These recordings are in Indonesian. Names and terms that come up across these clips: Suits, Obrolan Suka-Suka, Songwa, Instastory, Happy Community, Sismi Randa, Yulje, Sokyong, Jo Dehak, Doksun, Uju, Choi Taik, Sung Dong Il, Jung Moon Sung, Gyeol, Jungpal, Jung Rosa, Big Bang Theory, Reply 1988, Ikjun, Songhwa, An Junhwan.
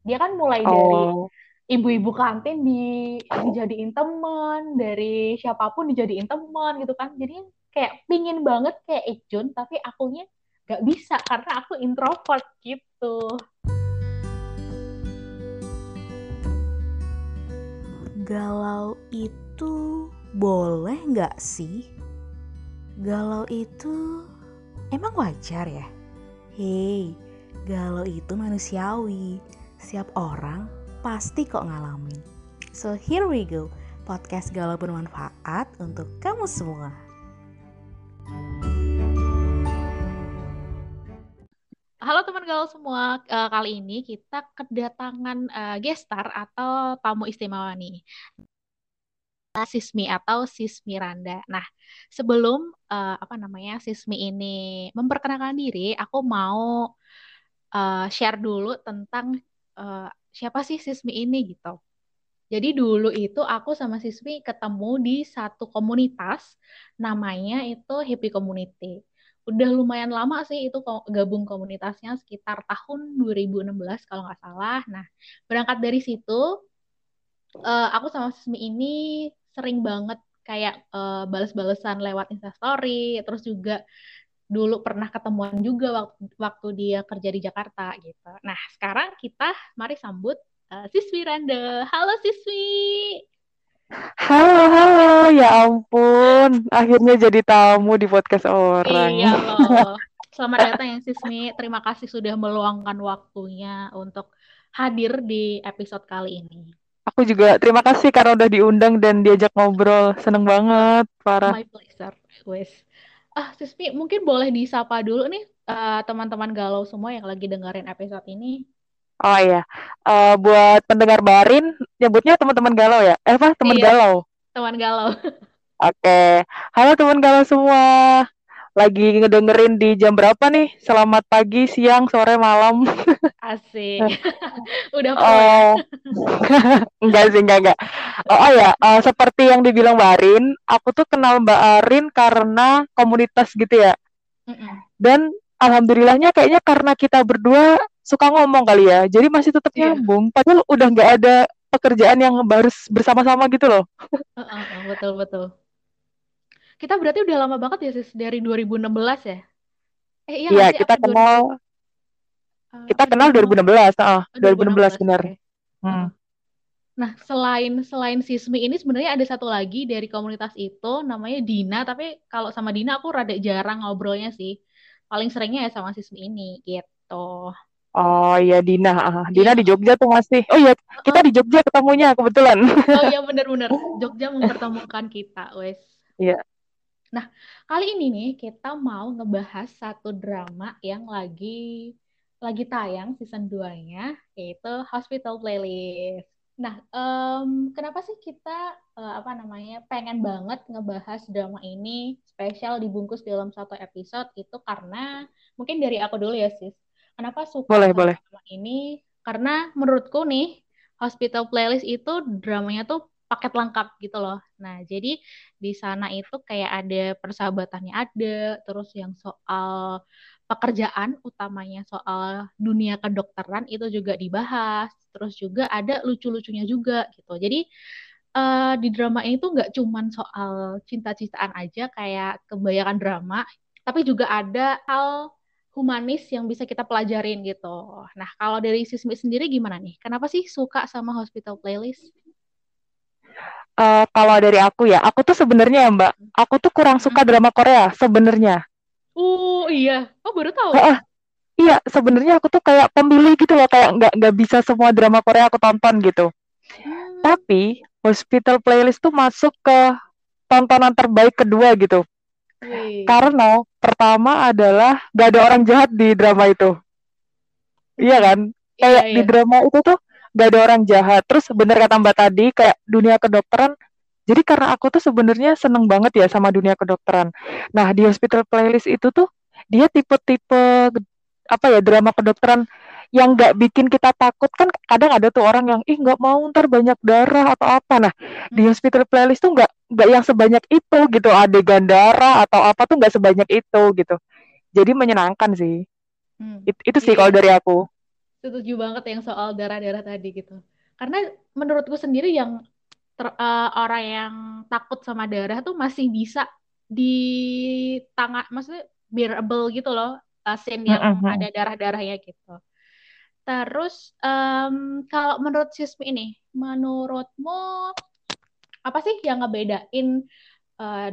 Dia kan mulai dari ibu-ibu kantin dijadiin teman, dari siapapun dijadiin teman gitu kan. Jadi kayak pingin banget kayak Ikjun, tapi akunya gak bisa karena aku introvert gitu. Galau itu boleh gak sih? Galau itu emang wajar ya? Hei, galau itu manusiawi. Siap orang pasti kok ngalamin. So here we go, podcast galau bermanfaat untuk kamu semua. Halo teman galau semua, kali ini kita kedatangan gestar atau tamu istimewa nih, Sismi atau Sismi Randa. Nah, sebelum Sismi ini memperkenalkan diri, aku mau share dulu tentang siapa sih Sismi ini gitu. Jadi dulu itu aku sama Sismi ketemu di satu komunitas, namanya itu Happy Community. Udah lumayan lama sih itu gabung komunitasnya, sekitar tahun 2016 kalau nggak salah. Nah, berangkat dari situ, aku sama Sismi ini sering banget kayak balas-balesan lewat Instastory, terus juga dulu pernah ketemuan juga waktu dia kerja di Jakarta gitu. Nah, sekarang kita mari sambut Sismi Randa. Halo Sismi. Halo, ya ampun, akhirnya jadi tamu di podcast orang. Iya loh. Selamat datang ya Sismi. Terima kasih sudah meluangkan waktunya untuk hadir di episode kali ini. Aku juga terima kasih karena udah diundang dan diajak ngobrol. Seneng banget, parah. My pleasure, guys. Sismi, mungkin boleh disapa dulu nih teman-teman galau semua yang lagi dengerin episode ini. Oh iya, buat pendengar barin, nyebutnya teman-teman galau ya? Teman galau? Teman galau. Oke, halo teman galau semua. Lagi ngedengerin di jam berapa nih? Selamat pagi, siang, sore, malam. Asik. Udah Enggak. Seperti yang dibilang Mbak Arin, aku tuh kenal Mbak Arin karena komunitas gitu ya. Dan alhamdulillahnya kayaknya karena kita berdua suka ngomong kali ya, jadi masih tetap nyambung. Padahal udah gak ada pekerjaan yang harus bersama-sama gitu loh. Betul-betul. Kita berarti udah lama banget ya, Sis, dari 2016 ya? Iya, kita kenal 2016. 2016 benar. Okay. Nah, selain Sismi ini sebenarnya ada satu lagi dari komunitas itu, namanya Dina, tapi kalau sama Dina aku rada jarang ngobrolnya sih. Paling seringnya ya sama Sismi ini gitu. Oh iya, Dina. Dina di Jogja tuh masih. Oh iya, kita di Jogja ketemunya kebetulan. Oh iya, benar-benar. Jogja mempertemukan kita, wes. Iya. Nah, kali ini nih kita mau ngebahas satu drama yang lagi tayang season 2-nya, yaitu Hospital Playlist. Nah, kenapa sih kita pengen banget ngebahas drama ini spesial dibungkus dalam satu episode itu karena mungkin dari aku dulu ya, Sis. Kenapa suka drama ini? Karena menurutku nih Hospital Playlist itu dramanya tuh paket lengkap gitu loh. Nah, jadi di sana itu kayak ada persahabatannya ada, terus yang soal pekerjaan utamanya soal dunia kedokteran itu juga dibahas, terus juga ada lucu-lucunya juga gitu. Jadi di drama ini tuh nggak cuman soal cinta-cintaan aja kayak kebanyakan drama, tapi juga ada hal humanis yang bisa kita pelajarin gitu. Nah, kalau dari Sismi sendiri gimana nih? Kenapa sih suka sama Hospital Playlist? Kalau dari aku ya, aku tuh sebenarnya ya Mbak, aku tuh kurang suka drama Korea sebenarnya. Iya, oh baru tahu. Iya, sebenarnya aku tuh kayak pemilih gitu loh, kayak nggak bisa semua drama Korea aku tonton gitu. Tapi Hospital Playlist tuh masuk ke tontonan terbaik kedua gitu. Karena pertama adalah gak ada orang jahat di drama itu. Iya kan? Kayak di drama itu tuh gak ada orang jahat. Terus bener kata Mbak tadi, kayak dunia kedokteran. Jadi karena aku tuh sebenarnya seneng banget ya sama dunia kedokteran. Nah, di Hospital Playlist itu tuh dia tipe-tipe drama kedokteran yang gak bikin kita takut. Kan kadang ada tuh orang yang gak mau ntar banyak darah atau apa. Nah, di Hospital Playlist tuh gak yang sebanyak itu gitu. Adegan darah atau apa tuh gak sebanyak itu gitu. Jadi menyenangkan sih. Itu sih kalau dari aku. setuju banget yang soal darah-darah tadi gitu. Karena menurutku sendiri yang orang yang takut sama darah tuh masih bisa di tangan, maksudnya bearable gitu loh, scene yang ada darah-darahnya gitu. Terus kalau menurut Sismi ini, menurutmu apa sih yang ngebedain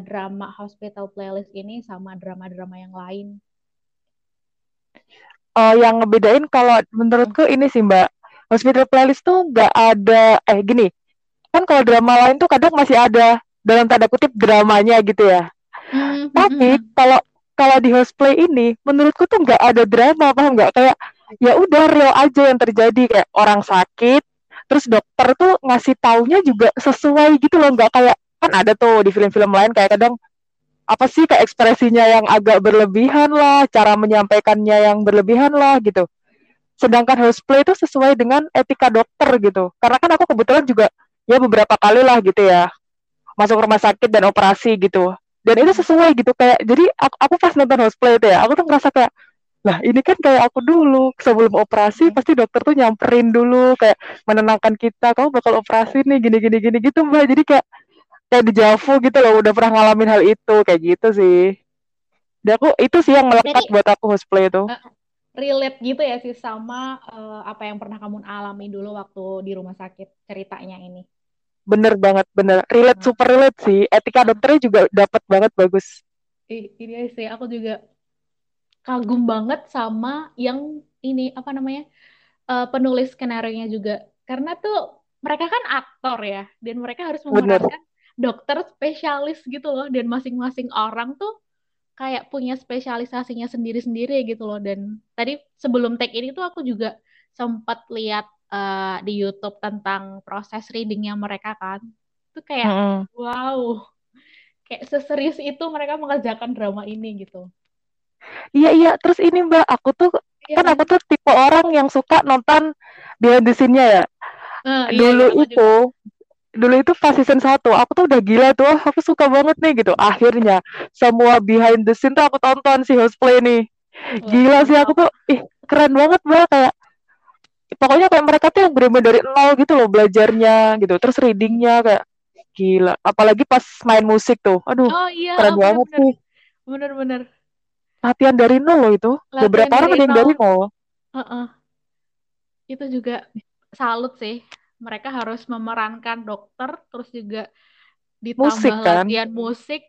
drama Hospital Playlist ini sama drama-drama yang lain? Yang ngebedain kalau menurutku ini sih Mbak, Hospital Playlist tuh nggak ada, gini, kan kalau drama lain tuh kadang masih ada dalam tanda kutip dramanya gitu ya. Tapi kalau di Houseplay ini, menurutku tuh nggak ada drama, paham nggak? Kayak ya udah real aja yang terjadi, kayak orang sakit, terus dokter tuh ngasih taunya juga sesuai gitu loh, nggak kayak kan ada tuh di film-film lain kayak kadang apa sih kayak ekspresinya yang agak berlebihan lah, cara menyampaikannya yang berlebihan lah gitu. Sedangkan Houseplay itu sesuai dengan etika dokter gitu. Karena kan aku kebetulan juga ya beberapa kali lah gitu ya masuk rumah sakit dan operasi gitu. Dan itu sesuai gitu kayak, jadi aku pas nonton Houseplay itu ya, aku tuh ngerasa kayak lah ini kan kayak aku dulu sebelum operasi pasti dokter tuh nyamperin dulu kayak menenangkan kita, kamu bakal operasi nih gini gitu Mbak. Jadi kayak di Javu gitu loh, udah pernah ngalamin hal itu, kayak gitu sih. Dan aku itu sih yang melekat jadi, buat aku Houseplay itu. Relate gitu ya sih sama apa yang pernah kamu alami dulu waktu di rumah sakit ceritanya ini. Bener banget, bener. Relate, super relate sih. Etika dokternya juga dapat banget, bagus. Ini sih, aku juga kagum banget sama yang ini, apa namanya, penulis skenario-nya juga. Karena tuh mereka kan aktor ya, dan mereka harus menggunakan dokter spesialis gitu loh, dan masing-masing orang tuh kayak punya spesialisasinya sendiri-sendiri gitu loh. Dan tadi sebelum take ini tuh aku juga sempat lihat di YouTube tentang proses readingnya mereka kan, itu kayak wow, kayak seserius itu mereka mengerjakan drama ini gitu. Iya, terus ini Mbak, aku tuh kan aku tuh tipe orang yang suka nonton behind the scene-nya ya. Dulu itu pas season 1, aku tuh udah gila tuh, aku suka banget nih gitu. Akhirnya semua behind the scene tuh aku tonton si Houseplay nih. Gila sih aku tuh, keren banget Mbak, kayak pokoknya kayak mereka tuh yang bener-bener dari nol gitu loh belajarnya gitu. Terus readingnya kayak gila, apalagi pas main musik tuh, aduh keren banget sih. Bener-bener latihan dari nol loh itu, beberapa orang ada yang dari nol. Itu juga salut sih. Mereka harus memerankan dokter, terus juga ditambah musik, kan? Latihan musik.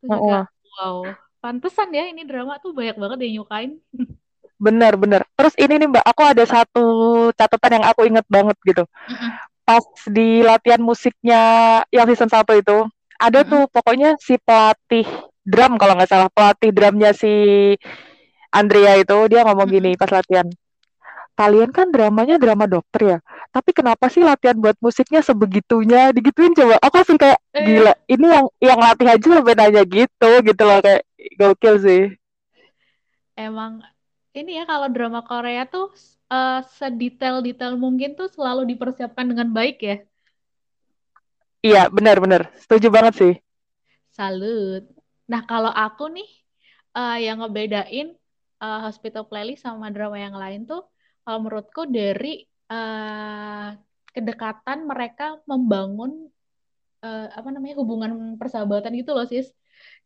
Wow, pantesan ya ini drama tuh banyak banget yang nyukain. Bener. Terus ini nih Mbak, aku ada satu catatan yang aku inget banget gitu. Pas di latihan musiknya yang season 1 itu, ada tuh pokoknya si pelatih drum, kalau nggak salah pelatih drumnya si Andrea itu, dia ngomong gini pas latihan. Kalian kan dramanya drama dokter ya, tapi kenapa sih latihan buat musiknya sebegitunya? Digituin coba, aku langsung kayak gila. Ini yang latih aja lebih nanya gitu loh, kayak gokil sih. Emang ini ya kalau drama Korea tuh sedetail-detail mungkin tuh selalu dipersiapkan dengan baik ya. Iya benar, setuju banget sih. Salut. Nah kalau aku nih yang ngebedain Hospital Playlist sama drama yang lain tuh, kalau menurutku dari kedekatan mereka membangun hubungan persahabatan gitu loh sis.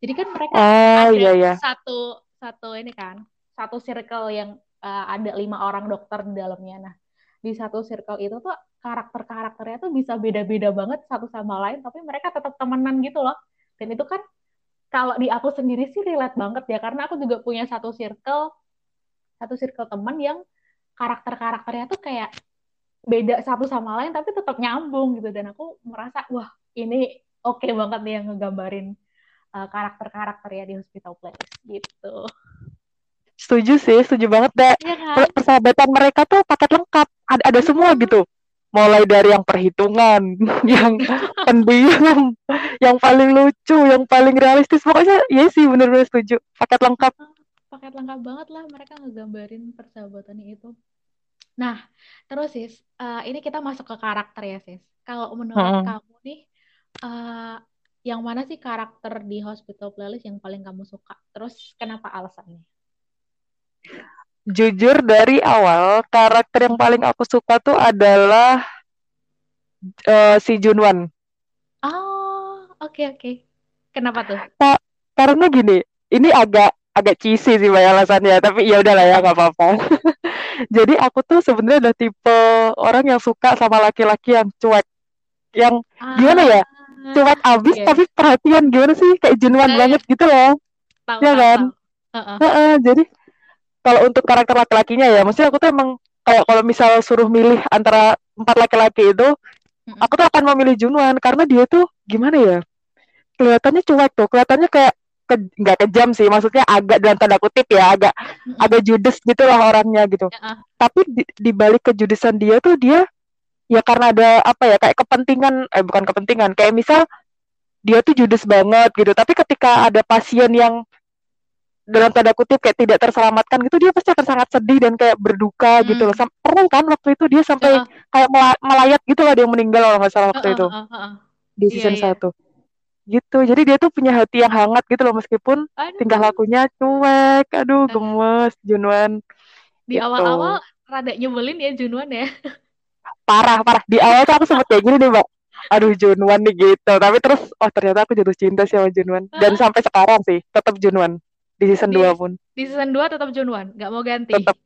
Jadi kan mereka ada satu ini kan, satu circle yang ada 5 orang dokter di dalamnya. Nah di satu circle itu tuh karakternya tuh bisa beda-beda banget satu sama lain, tapi mereka tetap temenan gitu loh. Dan itu kan kalau di aku sendiri sih relate banget ya, karena aku juga punya satu circle teman yang karakternya tuh kayak beda satu sama lain tapi tetap nyambung gitu. Dan aku merasa wah ini oke banget nih yang ngegambarin karakternya di Hospital Playlist gitu. Setuju banget deh ya, kan? Persahabatan mereka tuh paket lengkap, ada semua gitu, mulai dari yang perhitungan yang pendiam yang paling lucu, yang paling realistis, pokoknya ya sih bener-bener setuju, paket lengkap banget lah mereka ngegambarin persahabatannya itu. Nah, terus sis, ini kita masuk ke karakter ya sis. Kalau menurut kamu nih, yang mana sih karakter di Hospital Playlist yang paling kamu suka? Terus kenapa alasannya? jujur dari awal karakter yang paling aku suka tuh adalah si Junhwan. Oh, oke. Kenapa tuh? Karena gini, ini agak cheesy sih banyak alasannya, tapi ya udahlah ya, nggak apa-apa. Jadi aku tuh sebenarnya udah tipe orang yang suka sama laki-laki yang cuek, yang gimana ya, cuek abis tapi perhatian gimana sih, kayak Junhwan banget gitu loh. Tau, ya kan? Jadi kalau untuk karakter laki-lakinya ya, maksudnya aku tuh emang kayak kalau misal suruh milih antara 4 laki-laki itu, aku tuh akan memilih Junhwan karena dia tuh gimana ya, kelihatannya cuek tuh, kelihatannya kayak nggak kejam sih, maksudnya agak dalam tanda kutip ya, agak judes gitu lah orangnya gitu. Tapi di balik kejudesan dia tuh, dia ya karena ada apa ya, kayak bukan kepentingan, kayak misal dia tuh judes banget gitu, tapi ketika ada pasien yang dalam tanda kutip kayak tidak terselamatkan gitu, dia pasti akan sangat sedih dan kayak berduka gitu loh. Pernah kan waktu itu dia sampai kayak melayat gitu lah, dia meninggal kalau nggak salah waktu itu di season 1 gitu. Jadi dia tuh punya hati yang hangat gitu loh, meskipun tingkah lakunya cuek. Aduh, gemes Junhwan. Di awal-awal rada nyebelin ya Junhwan ya. Parah. Di awal tuh aku sempet kayak gini deh, Mbak. Aduh, Junhwan nih gitu. Tapi terus ternyata aku jatuh cinta sih sama Junhwan. Dan sampai sekarang sih tetap Junhwan. Di season 2 pun. Di season 2 tetap Junhwan, enggak mau ganti. Tetap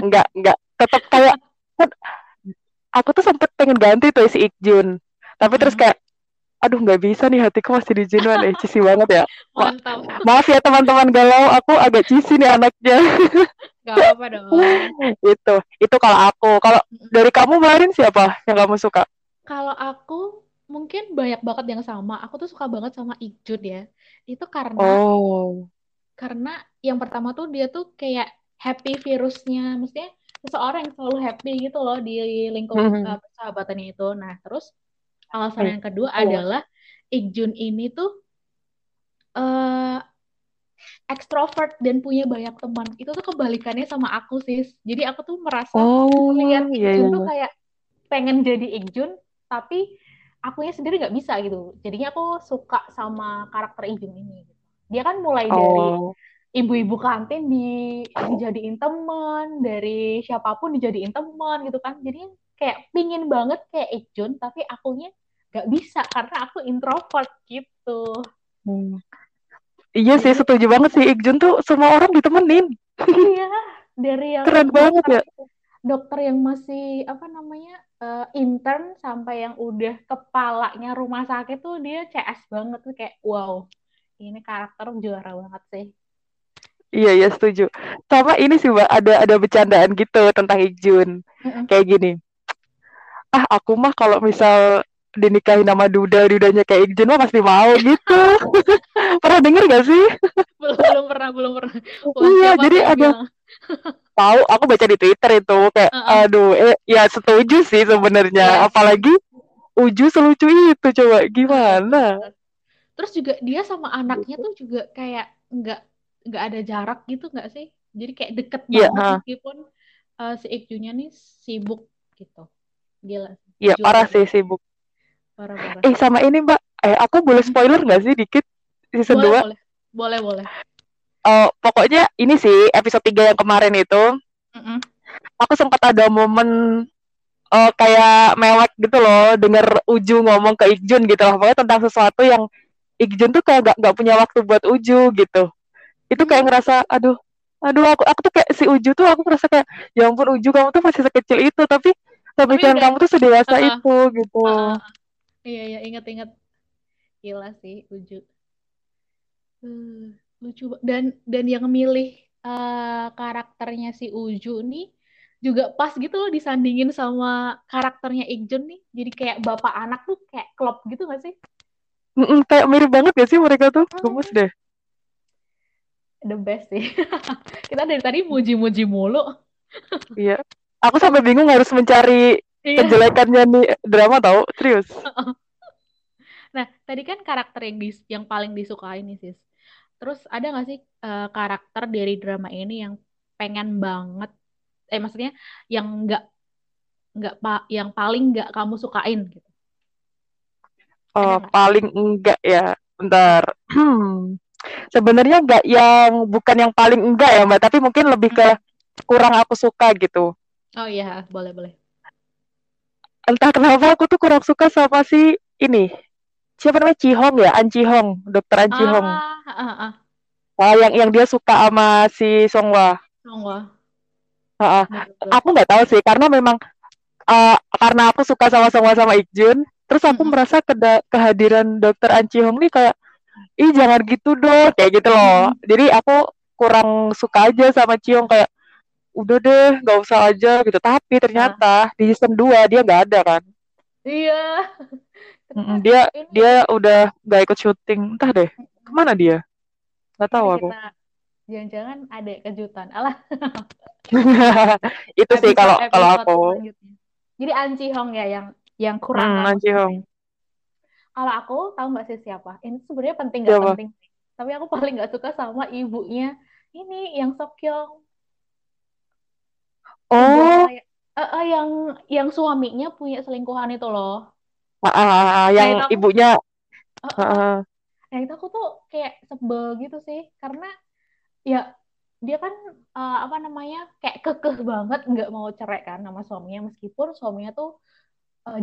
enggak. Tetap kayak aku tuh sempet pengen ganti tuh si Ikjun. Tapi terus kayak aduh, nggak bisa nih, hatiku masih di Junhwan. Cheesy banget ya. Mantap. Maaf ya teman-teman galau, aku agak cheesy nih anaknya. Gak apa-apa dong. Itu kalau aku. Kalau dari kamu kemarin siapa yang kamu suka? Kalau aku mungkin banyak banget yang sama. Aku tuh suka banget sama Ikjun ya. Itu karena yang pertama tuh dia tuh kayak happy virusnya. Maksudnya seseorang yang selalu happy gitu loh di lingkungan persahabatannya itu. Nah, terus alasan yang kedua adalah Ikjun ini tuh ekstrovert dan punya banyak teman. Itu tuh kebalikannya sama aku, sis. Jadi aku tuh merasa melihat Ikjun tuh kayak pengen jadi Ikjun, tapi akunya sendiri nggak bisa gitu. Jadinya aku suka sama karakter Ikjun ini. Dia kan mulai dari ibu-ibu kantin dijadiin teman, dari siapapun dijadiin teman gitu kan. Jadi kayak pingin banget kayak Ikjun, tapi akunya gak bisa karena aku introvert gitu. Iya sih, setuju banget sih. Ikjun tuh semua orang ditemenin. Iya, dari yang keren banget ya. Dokter yang masih intern sampai yang udah kepalanya rumah sakit tuh dia CS banget tuh, kayak wow. Ini karakter juara banget sih. Iya, setuju. Sama ini sih, Mbak, ada bercandaan gitu tentang Ikjun. Kayak gini. Aku mah kalau misal dinikahin sama dudanya kayak Ikjun mah pasti mau gitu. Pernah denger gak sih? Belum pernah. Iya, jadi ada. Tahu, aku baca di Twitter itu kayak ya setuju sih sebenarnya. Apalagi Uju selucu itu, coba gimana? Terus juga dia sama anaknya tuh juga kayak nggak ada jarak gitu, nggak sih? Jadi kayak deket banget meskipun si Ikjunnya nih sibuk gitu. Gila. Iya, parah sih sibuk. Parah. Sama ini, Mbak. Aku boleh spoiler nggak sih dikit season 2? Boleh. Pokoknya ini sih episode 3 yang kemarin itu. Aku sempat ada momen kayak mewek gitu loh, denger Uju ngomong ke Ikjun gitu loh. Pokoknya tentang sesuatu yang Ikjun tuh kayak gak punya waktu buat Uju gitu. Itu kayak ngerasa aduh aku tuh kayak si Uju tuh, aku ngerasa kayak ya ampun Uju, kamu tuh masih sekecil itu tapi kan kamu tuh sedewasa itu gitu. Iya, ingat-ingat. Gila sih Uju. Lucu. Dan yang milih karakternya si Uju nih juga pas gitu loh, disandingin sama karakternya Ikjun nih. Jadi kayak bapak anak tuh kayak klop gitu gak sih? Kayak mirip banget gak sih mereka tuh? Gemes deh. The best sih. Kita dari tadi muji-muji mulu. Iya. Aku sampai bingung harus mencari kejelekannya nih drama, tau. Serius. Nah, tadi kan karakter yang paling disukai nih, sis. Terus ada gak sih karakter dari drama ini yang pengen banget, maksudnya yang yang paling gak kamu sukain gitu? Paling enggak ya, bentar. Sebenarnya enggak yang bukan yang paling enggak ya, Mbak, tapi mungkin lebih ke kurang aku suka gitu. Oh iya, boleh. Entah kenapa aku tuh kurang suka sama si ini. Siapa namanya? Cihong ya? An Cihong, dokter An Cihong. Wah, yang dia suka sama si Songwa. Aku nggak tahu sih, karena memang karena aku suka sama-sama sama Ikjun, terus aku merasa kehadiran dokter An Cihong nih kayak, ih jangan gitu dong, kayak gitu loh. Jadi aku kurang suka aja sama Cihong, kayak udah deh, nggak usah aja gitu. Tapi ternyata di season 2 dia nggak ada kan? Iya. Dia udah nggak ikut syuting, entah deh kemana dia. Nggak tahu aku. Jangan-jangan ada kejutan. Alah. Itu sih kalau aku. Jadi An Cihong ya yang kurang. An Cihong. Kalau aku tahu nggak sih siapa? Ini sebenarnya penting. Tapi aku paling nggak suka sama ibunya. Ini yang Sokyong. Oh. Yang suaminya punya selingkuhan itu loh. Yang aku, ibunya. Yang itu aku tuh kayak sebel gitu sih, karena ya dia kan kayak kekeh banget nggak mau cerai kan sama suaminya, meskipun suaminya tuh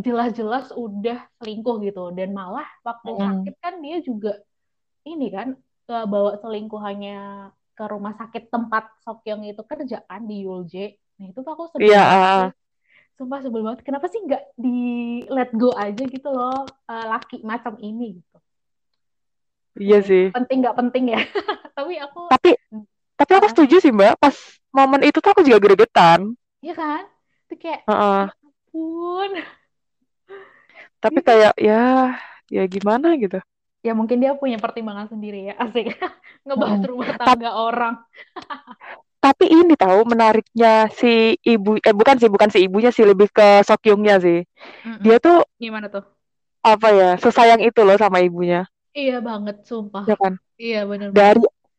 jelas-jelas udah selingkuh gitu. Dan malah waktu sakit kan dia juga ini kan bawa selingkuhannya ke rumah sakit tempat Sokyong itu kerja kan, di Yulje. Nah itu tuh aku sebel banget. Sumpah sebel banget, kenapa sih nggak di let go aja gitu loh laki macam ini gitu. Iya sih. Penting nggak penting ya. Tapi aku setuju sih Mbak. Pas momen itu tuh aku juga gregetan. Iya kan? Itu kayak ampun. Tapi kayak ya gimana gitu. Ya mungkin dia punya pertimbangan sendiri ya. Asik. Ngebahas rumah tangga orang. Tapi ini tahu menariknya si ibu bukan si ibunya sih, lebih ke Sokyungnya sih. Dia tuh gimana tuh? Apa ya? Sesayang itu loh sama ibunya. Iya banget, sumpah. Ya kan? Iya benar.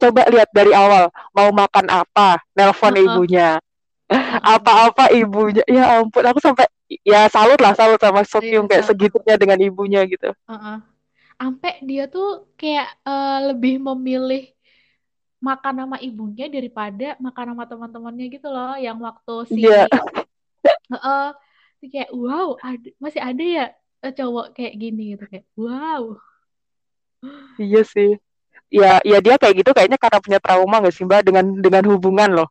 Coba lihat dari awal, mau makan apa, nelpon ibunya. Apa-apa ibunya. Ya ampun, aku sampai salut sama Sokyung kayak segitunya dengan ibunya gitu. Sampai dia tuh kayak lebih memilih makan sama ibunya daripada makan sama teman-temannya gitu loh, yang waktu si kayak wow, masih ada ya cowok kayak gini gitu, kayak wow. Iya sih. Ya dia kayak gitu kayaknya karena punya trauma nggak sih Mbak dengan hubungan loh.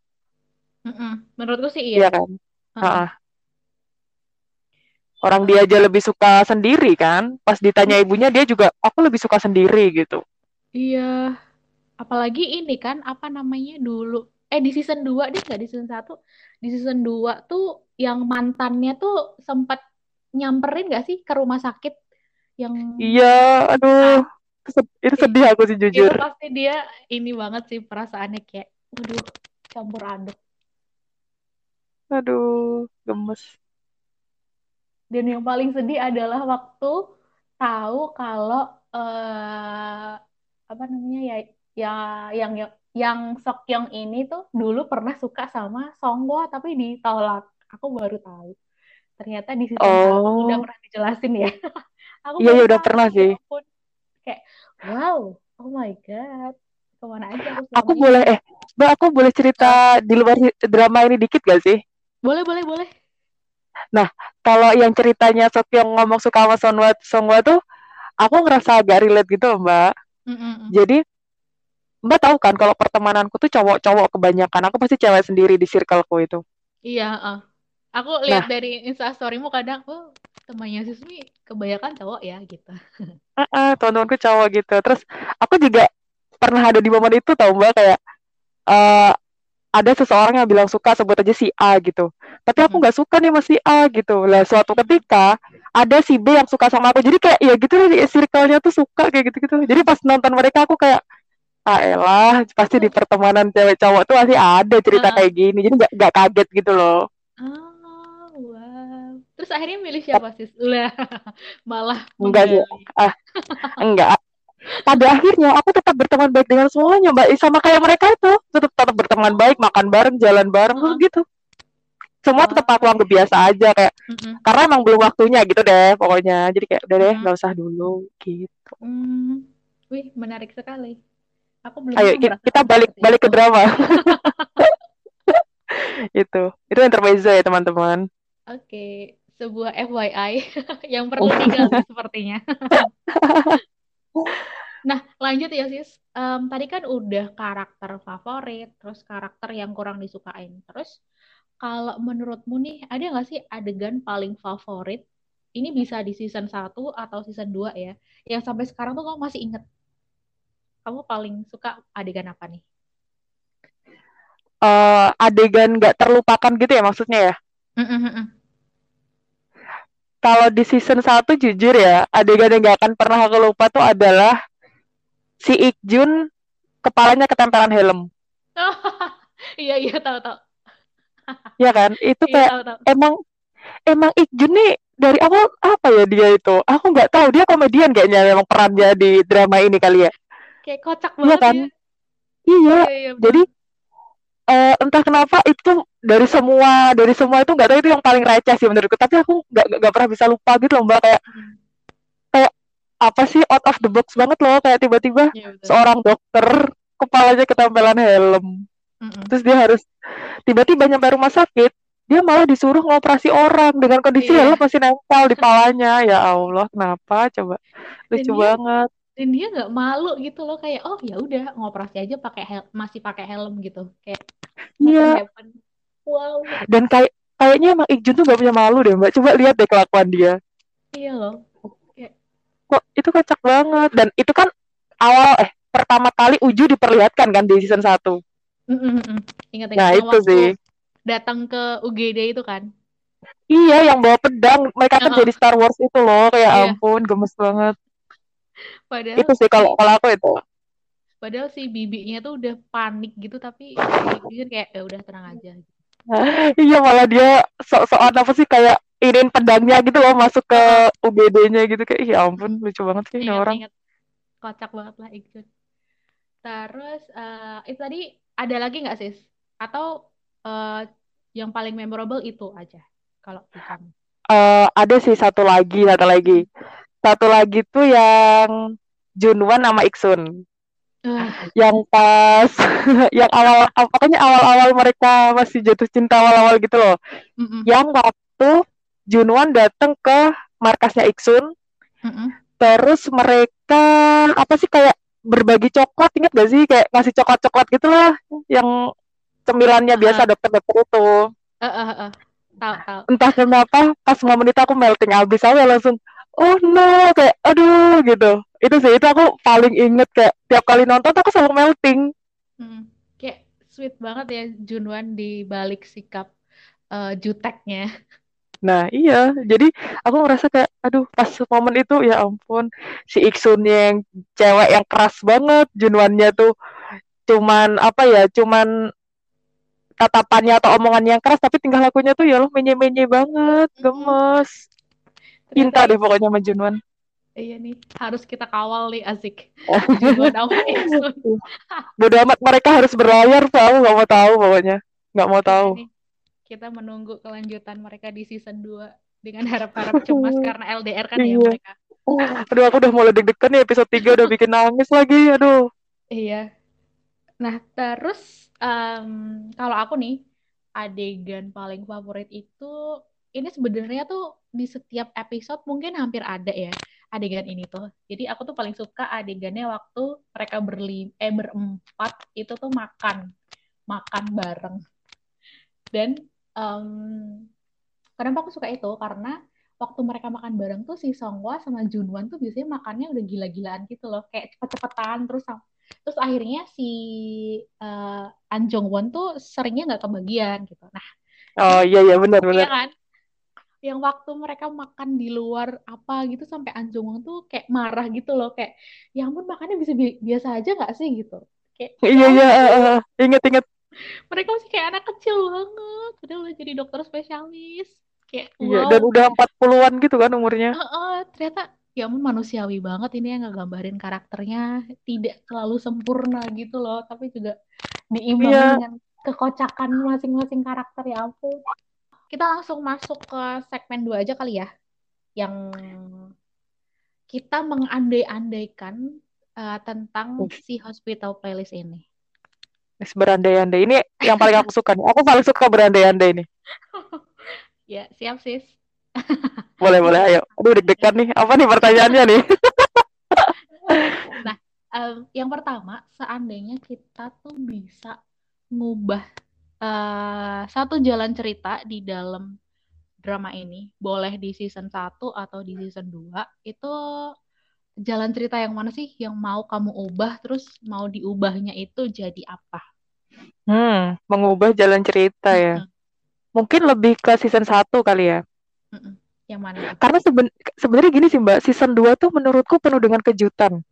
Menurutku sih iya kan. Orang dia aja lebih suka sendiri kan. Pas ditanya ibunya dia juga aku lebih suka sendiri gitu. Iya. Apalagi ini kan dulu di season 2 deh, nggak di season 1. Di season 2 tuh yang mantannya tuh sempat nyamperin nggak sih ke rumah sakit yang. Iya, aduh. Itu sedih aku sih jujur. Itu pasti dia ini banget sih perasaannya, kayak waduh campur aduk. Aduh gemes. Dan yang paling sedih adalah waktu tahu kalau yang Sokyong ini tuh dulu pernah suka sama Songwo tapi ditolak. Aku baru tahu. Ternyata di situ udah pernah dijelasin ya. Aku udah pernah sih. Pun kayak wow, oh my god, kemana aja aku ini? Boleh Mbak, aku boleh cerita di luar drama ini dikit gak sih? Boleh. Nah, kalau yang ceritanya Sokyong ngomong suka sama Songwa tuh aku ngerasa agak relate gitu Mbak. Jadi Mbak tahu kan kalau pertemananku tuh cowok-cowok kebanyakan, aku pasti cewek sendiri di circleku itu. Iya, aku lihat dari instastorymu kadang temannya Susmi kebanyakan cowok ya gitu. Teman-temanku cowok gitu. Terus aku juga pernah ada di momen itu tau Mbak, kayak ada seseorang yang bilang suka, sebut aja si A gitu. Tapi aku nggak suka nih sama si A gitu. Lah suatu ketika ada si B yang suka sama aku. Jadi kayak ya gitu circle-nya tuh suka kayak gitu-gitu. Jadi pas nonton mereka aku kayak elah, pasti di pertemanan cewek cowok tuh pasti ada cerita kayak gini. Jadi nggak kaget gitu loh. Terus akhirnya milih siapa sih? Malah enggak. Enggak. Pada akhirnya aku tetap berteman baik dengan semuanya Mbak. Sama kayak mereka itu, tetap berteman baik, makan bareng, jalan bareng gitu. Semua tetap aku anggap biasa aja kayak. Karena emang belum waktunya gitu deh pokoknya. Jadi kayak udah deh, enggak usah dulu gitu. Wih, menarik sekali. Aku belum. Ayo kita balik ke drama. Itu yang terbaik ya teman-teman. Oke, sebuah FYI yang perlu digali sepertinya. Nah, lanjut ya sis. Tadi kan udah karakter favorit, terus karakter yang kurang disukain. Terus kalau menurutmu nih, ada nggak sih adegan paling favorit? Ini bisa di season 1 atau season 2 ya. Yang sampai sekarang tuh kamu masih inget. Kamu paling suka adegan apa nih? Adegan nggak terlupakan gitu ya maksudnya ya? Kalau di season 1 jujur ya, adegan yang nggak akan pernah aku lupa tuh adalah si Ikjun kepalanya ketempelan helm. Oh, iya tahu. Ya kan? Itu kayak iya, tahu. Emang Ikjun nih dari awal apa ya dia itu? Aku nggak tahu, dia komedian kayaknya memang perannya di drama ini kali ya. Kayak kocak banget. Iya kan? Ya. Iya. Jadi entah kenapa itu dari semua itu nggak tahu, itu yang paling receh sih menurutku. Tapi aku nggak pernah bisa lupa gitu loh mbak, kayak apa sih, out of the box banget loh, kayak tiba-tiba ya, seorang dokter kepalanya ketempelan helm, terus dia harus tiba-tiba nyampe rumah sakit, dia malah disuruh ngoperasi orang dengan kondisi helm masih nempel di palanya. Ya Allah, kenapa coba, lucu banget. Dan dia nggak malu gitu loh, kayak oh ya udah ngoperasi aja pakai masih pakai helm gitu, kayak yeah. Wow. Dan kayaknya emang Ikjun tuh nggak punya malu deh mbak, coba lihat deh kelakuan dia. Iya loh. Kok itu kocak banget. Dan itu kan awal pertama kali Uju diperlihatkan kan di season 1. Ingat-ingat. Nah itu sih, datang ke UGD itu kan. Iya, yang bawa pedang, mereka kan jadi Star Wars itu loh. Kayak ampun, gemes banget. Padahal itu sih kalau aku itu. Padahal si bibinya tuh udah panik gitu, tapi dia kayak ya udah tenang aja. Iya, malah dia sok-sokan apa sih, kayak iniin pedangnya gitu loh, masuk ke UBD-nya gitu. Kayak ya ampun, lucu banget sih ini orang. Kocak banget lah Ikjun. Terus itu tadi ada lagi nggak sis? Atau yang paling memorable itu aja kalau kamu? Ada sih satu lagi. Satu lagi tuh yang Junhwan sama Ikjun. Yang pas yang awal-awal mereka masih jatuh cinta awal-awal gitu loh. Yang waktu Junhwan datang ke markasnya Ikjun, terus mereka apa sih, kayak berbagi coklat, ingat gak sih, kayak ngasih coklat-coklat gitu lah, yang cemilannya biasa dokter-dokter itu. Tahu. Entah kenapa pas momen itu aku melting abis, aku langsung oh no, kayak aduh gitu. Itu sih, itu aku paling inget, kayak tiap kali nonton aku selalu melting. Kayak sweet banget ya Junhwan di balik sikap juteknya. Nah iya, jadi aku ngerasa kayak aduh pas momen itu ya ampun, si Ikjun yang cewek yang keras banget, Junhwannya tuh cuman tatapannya atau omongannya yang keras, tapi tingkah lakunya tuh ya loh menye-menye banget, gemes. Cinta deh pokoknya sama Junhwan. Iya nih, harus kita kawal nih, asik. Junhwan sama Ikjun. Bodo amat mereka harus berlayar, aku gak mau tahu pokoknya. Gak mau tahu. Kita menunggu kelanjutan mereka di season 2 dengan harap-harap cemas karena LDR kan ya mereka. Aduh, aku udah mulai deg-degan nih, episode 3 udah bikin nangis lagi, aduh. Iya. Nah, terus kalau aku nih, adegan paling favorit itu, ini sebenarnya tuh di setiap episode mungkin hampir ada ya adegan ini tuh. Jadi aku tuh paling suka adegannya waktu mereka berempat itu tuh makan bareng. Dan kenapa aku suka itu? Karena waktu mereka makan bareng tuh si Songhwa sama Junhwan tuh biasanya makannya udah gila-gilaan gitu loh, kayak cepet-cepetan terus akhirnya si An Junhwan tuh seringnya nggak kebagian gitu. Nah, oh iya benar. Iya kan? Yang waktu mereka makan di luar apa gitu sampai An Junhwan tuh kayak marah gitu loh, kayak ya ampun makannya bisa biasa aja nggak sih gitu? Kayak, iya inget. Mereka masih kayak anak kecil banget, padahal udah jadi dokter spesialis. Kayak wow. Dan udah 40-an gitu kan umurnya. Ternyata ya ampun, manusiawi banget ini yang ngegambarin karakternya, tidak terlalu sempurna gitu loh, tapi juga diimbang dengan kekocakan masing-masing karakter. Ya ampun. Kita langsung masuk ke segmen 2 aja kali ya. Yang kita mengandai-andaikan tentang si Hospital Playlist ini. Berandai-andai ini yang paling aku suka nih. Aku paling suka berandai-andai ini. Ya, siap sis. Boleh, ayo. Aduh, deg-degan nih. Apa nih pertanyaannya nih? Nah, yang pertama, seandainya kita tuh bisa ngubah satu jalan cerita di dalam drama ini, boleh di season 1 atau di season 2, itu jalan cerita yang mana sih yang mau kamu ubah, terus mau diubahnya itu jadi apa? Mengubah jalan cerita ya. Mungkin lebih ke season 1 kali ya. Yang mana? Karena sebenarnya gini sih Mbak, season 2 tuh menurutku penuh dengan kejutan.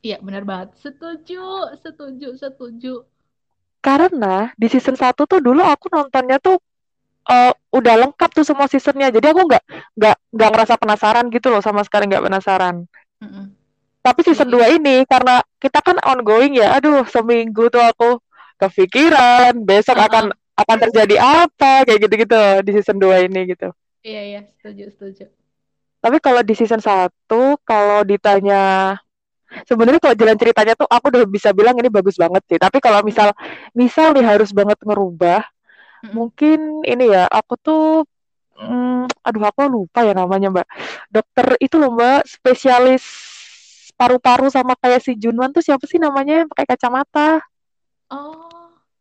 Iya, benar banget. Setuju. Karena di season 1 tuh dulu aku nontonnya tuh udah lengkap tuh semua seasonnya. Jadi aku nggak ngerasa penasaran gitu loh, sama sekali nggak penasaran. Tapi season 2 ini karena kita kan ongoing ya. Aduh, seminggu tuh aku kepikiran besok akan terjadi apa, kayak gitu-gitu di season 2 ini gitu. Iya, setuju. Tapi kalau di season 1, kalau ditanya, sebenarnya kalau jalan ceritanya tuh aku udah bisa bilang ini bagus banget sih. Tapi kalau misal nih harus banget ngerubah, mungkin ini ya, aku tuh, aduh aku lupa ya namanya Mbak. Dokter itu loh Mbak, spesialis paru-paru sama kayak si Junhwan tuh siapa sih namanya yang pakai kacamata? Oh,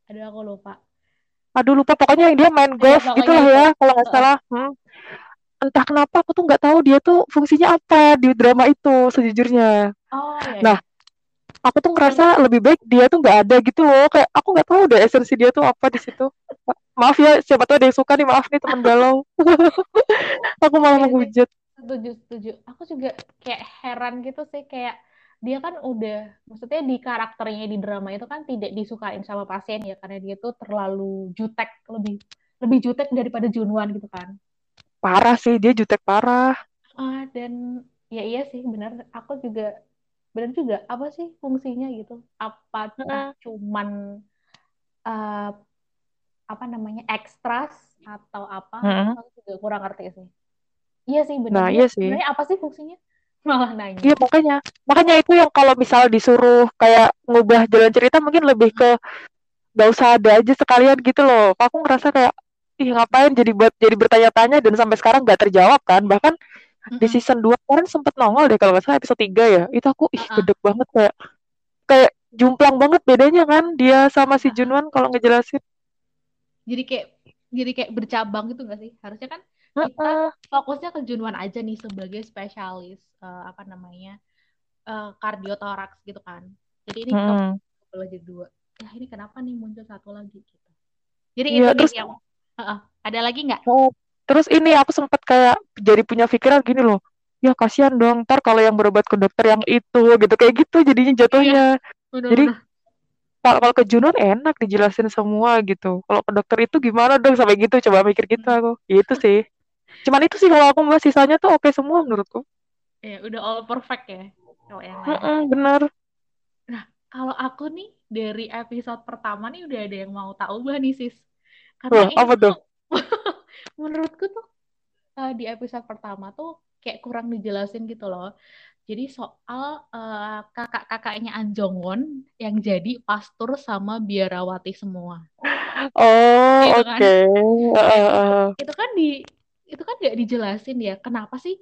aduh aku lupa. Pokoknya dia main golf gitu lah ya, kalau nggak salah. Entah kenapa aku tuh nggak tahu dia tuh fungsinya apa di drama itu sejujurnya. Oh, iya. Nah, aku tuh ngerasa lebih baik dia tuh nggak ada gitu loh. Kayak aku nggak tahu deh esensi dia tuh apa di situ. Maaf ya, siapa tahu ada yang suka nih, maaf nih teman galau. Aku malah menghujat. Setuju. Aku juga kayak heran gitu sih, kayak dia kan udah, maksudnya di karakternya di drama itu kan tidak disukain sama pasien ya, karena dia tuh terlalu jutek, lebih jutek daripada Junhwan gitu kan. Parah sih, dia jutek parah. Dan ya iya sih, benar. Aku juga, benar juga, apa sih fungsinya gitu? Apakah cuman apa namanya, ekstras atau apa? Aku juga kurang ngerti sih. Iya sih, benar. Nah, iya sih. Sebenarnya apa sih fungsinya? Malah nanya. Iya, makanya itu yang kalau misal disuruh kayak ngubah jalan cerita mungkin lebih ke gak usah ada aja sekalian gitu loh. Aku ngerasa kayak ngapain jadi bertanya-tanya dan sampai sekarang gak terjawab kan. Bahkan di season 2 kemarin sempet nongol deh kalau gak salah episode 3 ya. Itu aku gedeg banget, kayak jumplang banget bedanya kan dia sama si Junhwan kalau ngejelasin. Jadi kayak bercabang gitu gak sih? Harusnya kan kita fokusnya ke Junhwan aja nih sebagai spesialis kardiotoraks gitu kan. Jadi ini kalau jadi 2. Ya ini kenapa nih muncul satu lagi gitu. Jadi ya, itu terus, yang ada lagi enggak? Oh, terus ini aku sempat kayak jadi punya pikiran gini loh. Ya kasihan dong ntar kalau yang berobat ke dokter yang itu gitu kayak gitu jadinya jatuhnya. Iya, jadi kalau ke Junhwan enak dijelasin semua gitu. Kalau ke dokter itu gimana dong sampai gitu, coba mikir gitu aku. Ya itu sih. Cuman itu sih kalau aku Mbak, sisanya tuh oke semua menurutku. Ya, udah all perfect ya. Kalau yang lain. Benar. Nah, kalau aku nih dari episode pertama nih udah ada yang mau tak ubah nih sis. Karena apa tuh? Menurutku tuh di episode pertama tuh kayak kurang dijelasin gitu loh. Jadi soal kakak-kakaknya An Junhwan yang jadi pastor sama biarawati semua. Oh, gitu kan? Oke. Itu kan nggak dijelasin ya. Kenapa sih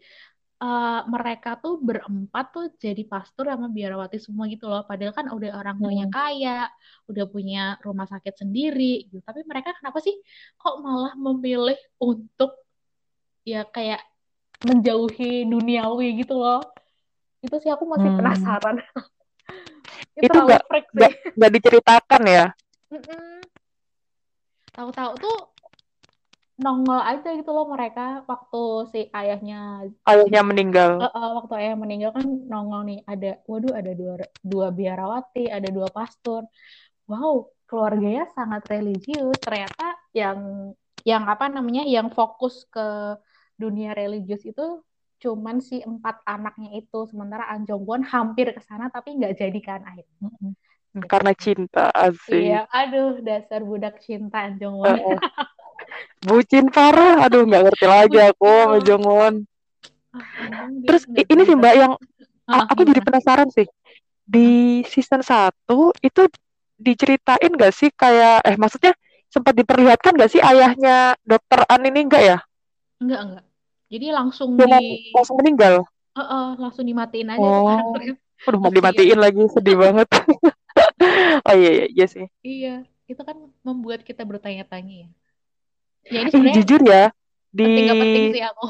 mereka tuh berempat tuh jadi pastor sama biarawati semua gitu loh. Padahal kan udah orang tuanya kaya, udah punya rumah sakit sendiri gitu. Tapi mereka kenapa sih kok malah memilih untuk ya kayak menjauhi duniawi gitu loh. Itu sih aku masih penasaran. Itu nggak diceritakan ya? Tahu-tahu tuh nongol aja gitu loh mereka waktu si ayahnya meninggal. Waktu ayah meninggal kan nongol nih ada dua biarawati, ada dua pastor. Wow, keluarganya sangat religius. Ternyata yang apa namanya yang fokus ke dunia religius itu cuman si 4 anaknya itu, sementara An Junhwan hampir ke sana tapi nggak jadikan akhirnya. Karena cinta asli. Iya, aduh dasar budak cinta An Junhwan. Bucin parah, aduh nggak ngerti lagi aku sama Junhwan. Terus ini sih Mbak yang aku jadi penasaran sih di season 1 itu diceritain gak sih kayak maksudnya sempat diperlihatkan gak sih ayahnya Dokter An ini? Enggak ya? Enggak. Jadi langsung dia langsung meninggal. Langsung dimatiin aja. Udah mau dimatiin lagi, sedih banget. Oh iya sih. Iya, itu kan membuat kita bertanya-tanya ya. Ya ini sebenarnya jujur ya, penting sih aku.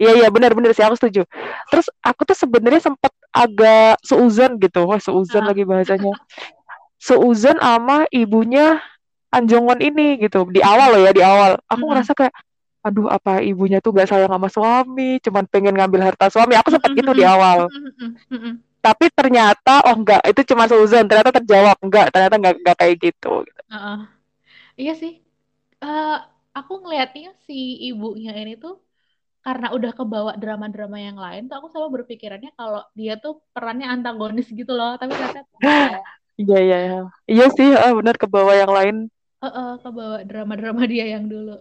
Iya benar sih, aku setuju. Terus aku tuh sebenarnya sempat agak seuzon gitu. Wah, seuzon lagi bahasanya. Seuzon sama ibunya An Junhwan ini gitu. Di awal loh ya, di awal. Aku ngerasa kayak aduh, apa ibunya tuh gak sayang sama suami, cuman pengen ngambil harta suami. Aku sempat gitu di awal. Tapi ternyata enggak, itu cuma seuzon. Ternyata terjawab enggak kayak gitu. Iya sih. Aku ngelihatnya si ibunya ini tuh karena udah kebawa drama-drama yang lain tuh aku selalu berpikirannya kalau dia tuh perannya antagonis gitu loh. Tapi ternyata Iya. Iya sih, benar kebawa yang lain. Kebawa drama-drama dia yang dulu.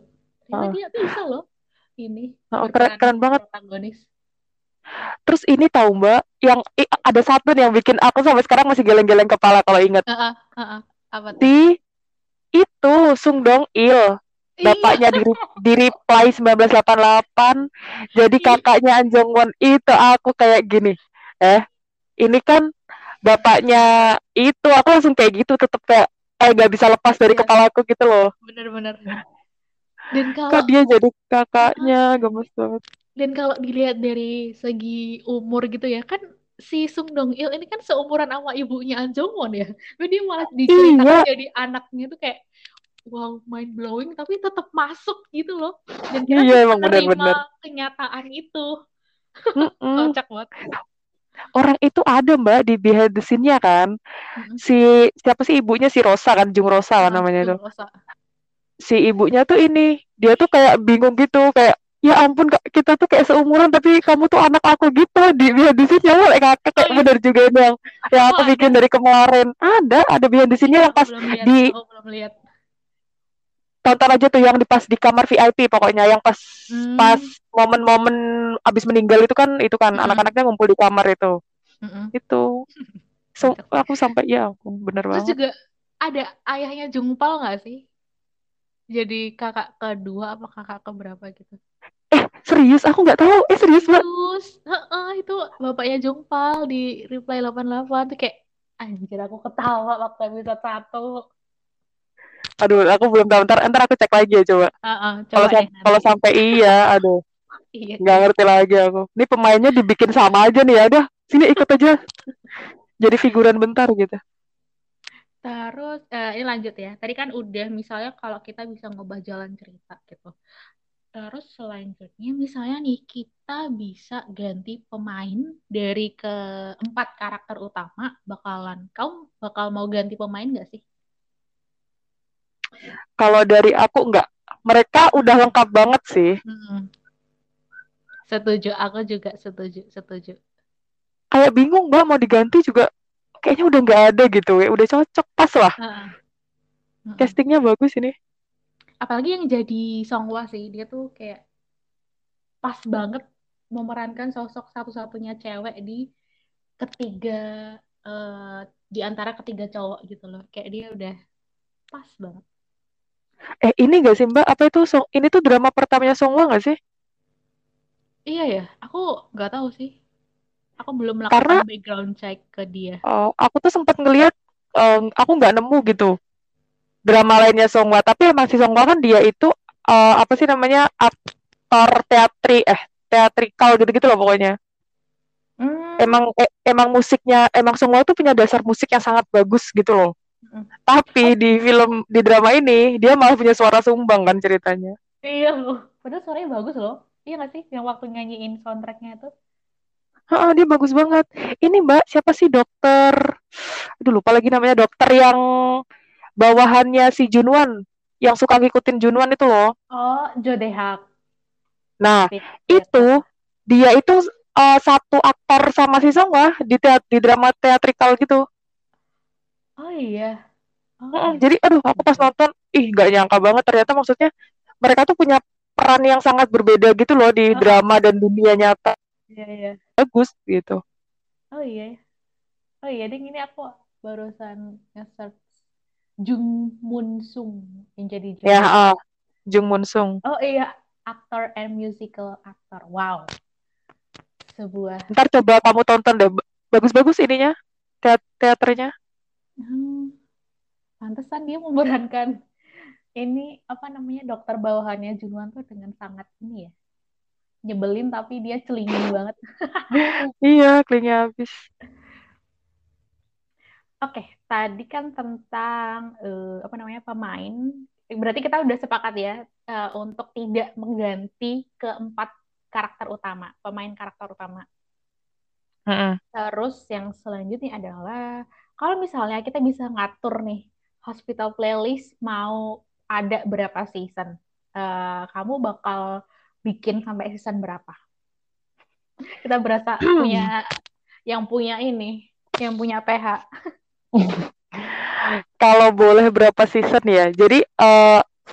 Ternyata dia bisa loh ini. Keren banget antagonis. Terus ini tahu Mbak, yang ada satu yang bikin aku sampai sekarang masih geleng-geleng kepala kalau ingat. Apa tuh? Itu Sung Dong Il, bapaknya di Reply 1988. Jadi kakaknya An Junhwan itu, aku kayak gini. Ini kan bapaknya itu, aku langsung kayak gitu, tetap kayak gak bisa lepas dari kepala aku gitu loh. Bener. Dan kalau kok dia jadi kakaknya, gemes banget. Dan kalau dilihat dari segi umur gitu ya, kan si Sung Dong Il ini kan seumuran sama ibunya An Junhwan ya. Tapi dia malah diceritakan jadi anaknya tuh kayak wow, mind blowing, tapi tetap masuk gitu loh. Dan kita menerima kenyataan itu. Kocak banget. Orang itu ada Mbak di behind the scene-nya kan. Si siapa sih ibunya, si Rosa kan, Jung Rosa kan namanya itu. Si ibunya tuh ini, dia tuh kayak bingung gitu, kayak ya ampun, kita tuh kayak seumuran tapi kamu tuh anak aku gitu. Di sini ya kakak kayak bener juga yang aku bikin dari kemarin. Ada di sini yang pas di tonton aja tuh yang pas di kamar VIP pokoknya, yang pas momen-momen abis meninggal itu kan anak-anaknya ngumpul di kamar itu. Itu. So, aku sampai ya aku bener banget. Terus juga ada ayahnya Jungpal enggak sih? Jadi kakak kedua apa kakak keberapa gitu? Serius aku nggak tahu. Serius Mbak. Itu bapaknya Jungpal di Reply 88 tuh kayak anjir, aku ketawa waktu episode 1. Aduh, aku belum tahu, ntar aku cek lagi ya coba. Kalau sampai iya, aduh. Nggak ngerti lagi aku. Ini pemainnya dibikin sama aja nih ya, udah sini ikut aja. Jadi figuran bentar gitu. Terus ini lanjut ya. Tadi kan udah misalnya kalau kita bisa ngubah jalan cerita gitu. Terus selanjutnya misalnya nih kita bisa ganti pemain dari keempat karakter utama, kamu bakal mau ganti pemain nggak sih? Kalau dari aku nggak. Mereka udah lengkap banget sih. Setuju, aku juga setuju. Kayak bingung Mbak mau diganti juga. Kayaknya udah nggak ada gitu, udah cocok pas lah. Castingnya bagus ini. Apalagi yang jadi Songhwa sih, dia tuh kayak pas banget memerankan sosok satu-satunya cewek di antara ketiga cowok gitu loh. Kayak dia udah pas banget. Ini nggak sih Mbak? Apa itu ini tuh drama pertamanya Songhwa nggak sih? Iya ya, aku nggak tahu sih. Aku belum melakukan background check ke dia. Aku tuh sempat ngelihat, aku nggak nemu gitu drama lainnya Songhwa. Tapi emang si Songhwa kan dia itu aktor teatrikal gitu loh pokoknya. Emang musiknya, emang Songhwa tuh punya dasar musik yang sangat bagus gitu loh. Tapi di drama ini dia malah punya suara sumbang kan ceritanya. Iya loh, padahal suaranya bagus loh. Iya nggak sih yang waktu nyanyiin soundtracknya tuh? Dia bagus banget. Ini Mbak, siapa sih dokter? Aduh, lupa lagi namanya, dokter yang bawahannya si Junhwan, yang suka ngikutin Junhwan itu loh. Oh, Jo Dehak. Nah, itu dia itu satu aktor sama si Songhwa di drama teatrikal gitu. Oh iya. Jadi aduh, aku pas nonton, gak nyangka banget ternyata, maksudnya mereka tuh punya peran yang sangat berbeda gitu loh di drama dan dunia nyata. Iya. Bagus gitu. Oh iya. Oh iya, ding, ini aku barusan nge-search Jung Moon Sung yang jadi Jung. Ya, Jung Moon Sung. Oh iya, aktor and musical aktor. Wow. Sebuah. Ntar coba kamu tonton deh. Bagus-bagus ininya, teaternya. Pantesan dia memerankan ini apa namanya dokter bawahannya Junhwan tuh dengan sangat ini ya. Nyebelin tapi dia celingin banget. Iya, celingnya habis. Oke, tadi kan tentang apa namanya pemain. Berarti kita udah sepakat ya untuk tidak mengganti keempat karakter utama, pemain karakter utama. Terus yang selanjutnya adalah kalau misalnya kita bisa ngatur nih Hospital Playlist mau ada berapa season, kamu bakal bikin sampai season berapa? Kita berasa punya yang punya ini, yang punya PH. Kalau boleh berapa season ya? Jadi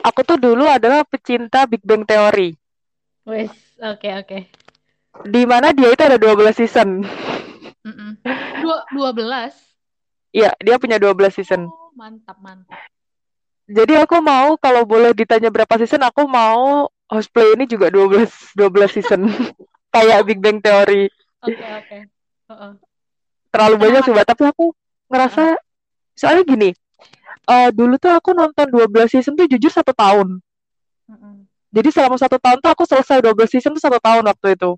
aku tuh dulu adalah pecinta Big Bang Theory. Wes, oke. Di mana dia itu ada 12 season. 12? Iya, dia punya 12 season. Oh, mantap. Jadi aku mau kalau boleh ditanya berapa season, aku mau Houseplay ini juga 12 season. Kayak Big Bang Theory. Oke. Uh-uh. Terlalu banyak sih, tapi aku ngerasa soalnya gini. Dulu tuh aku nonton 12 season tuh jujur 1 tahun. Jadi selama 1 tahun tuh aku selesai 12 season tuh 1 tahun waktu itu.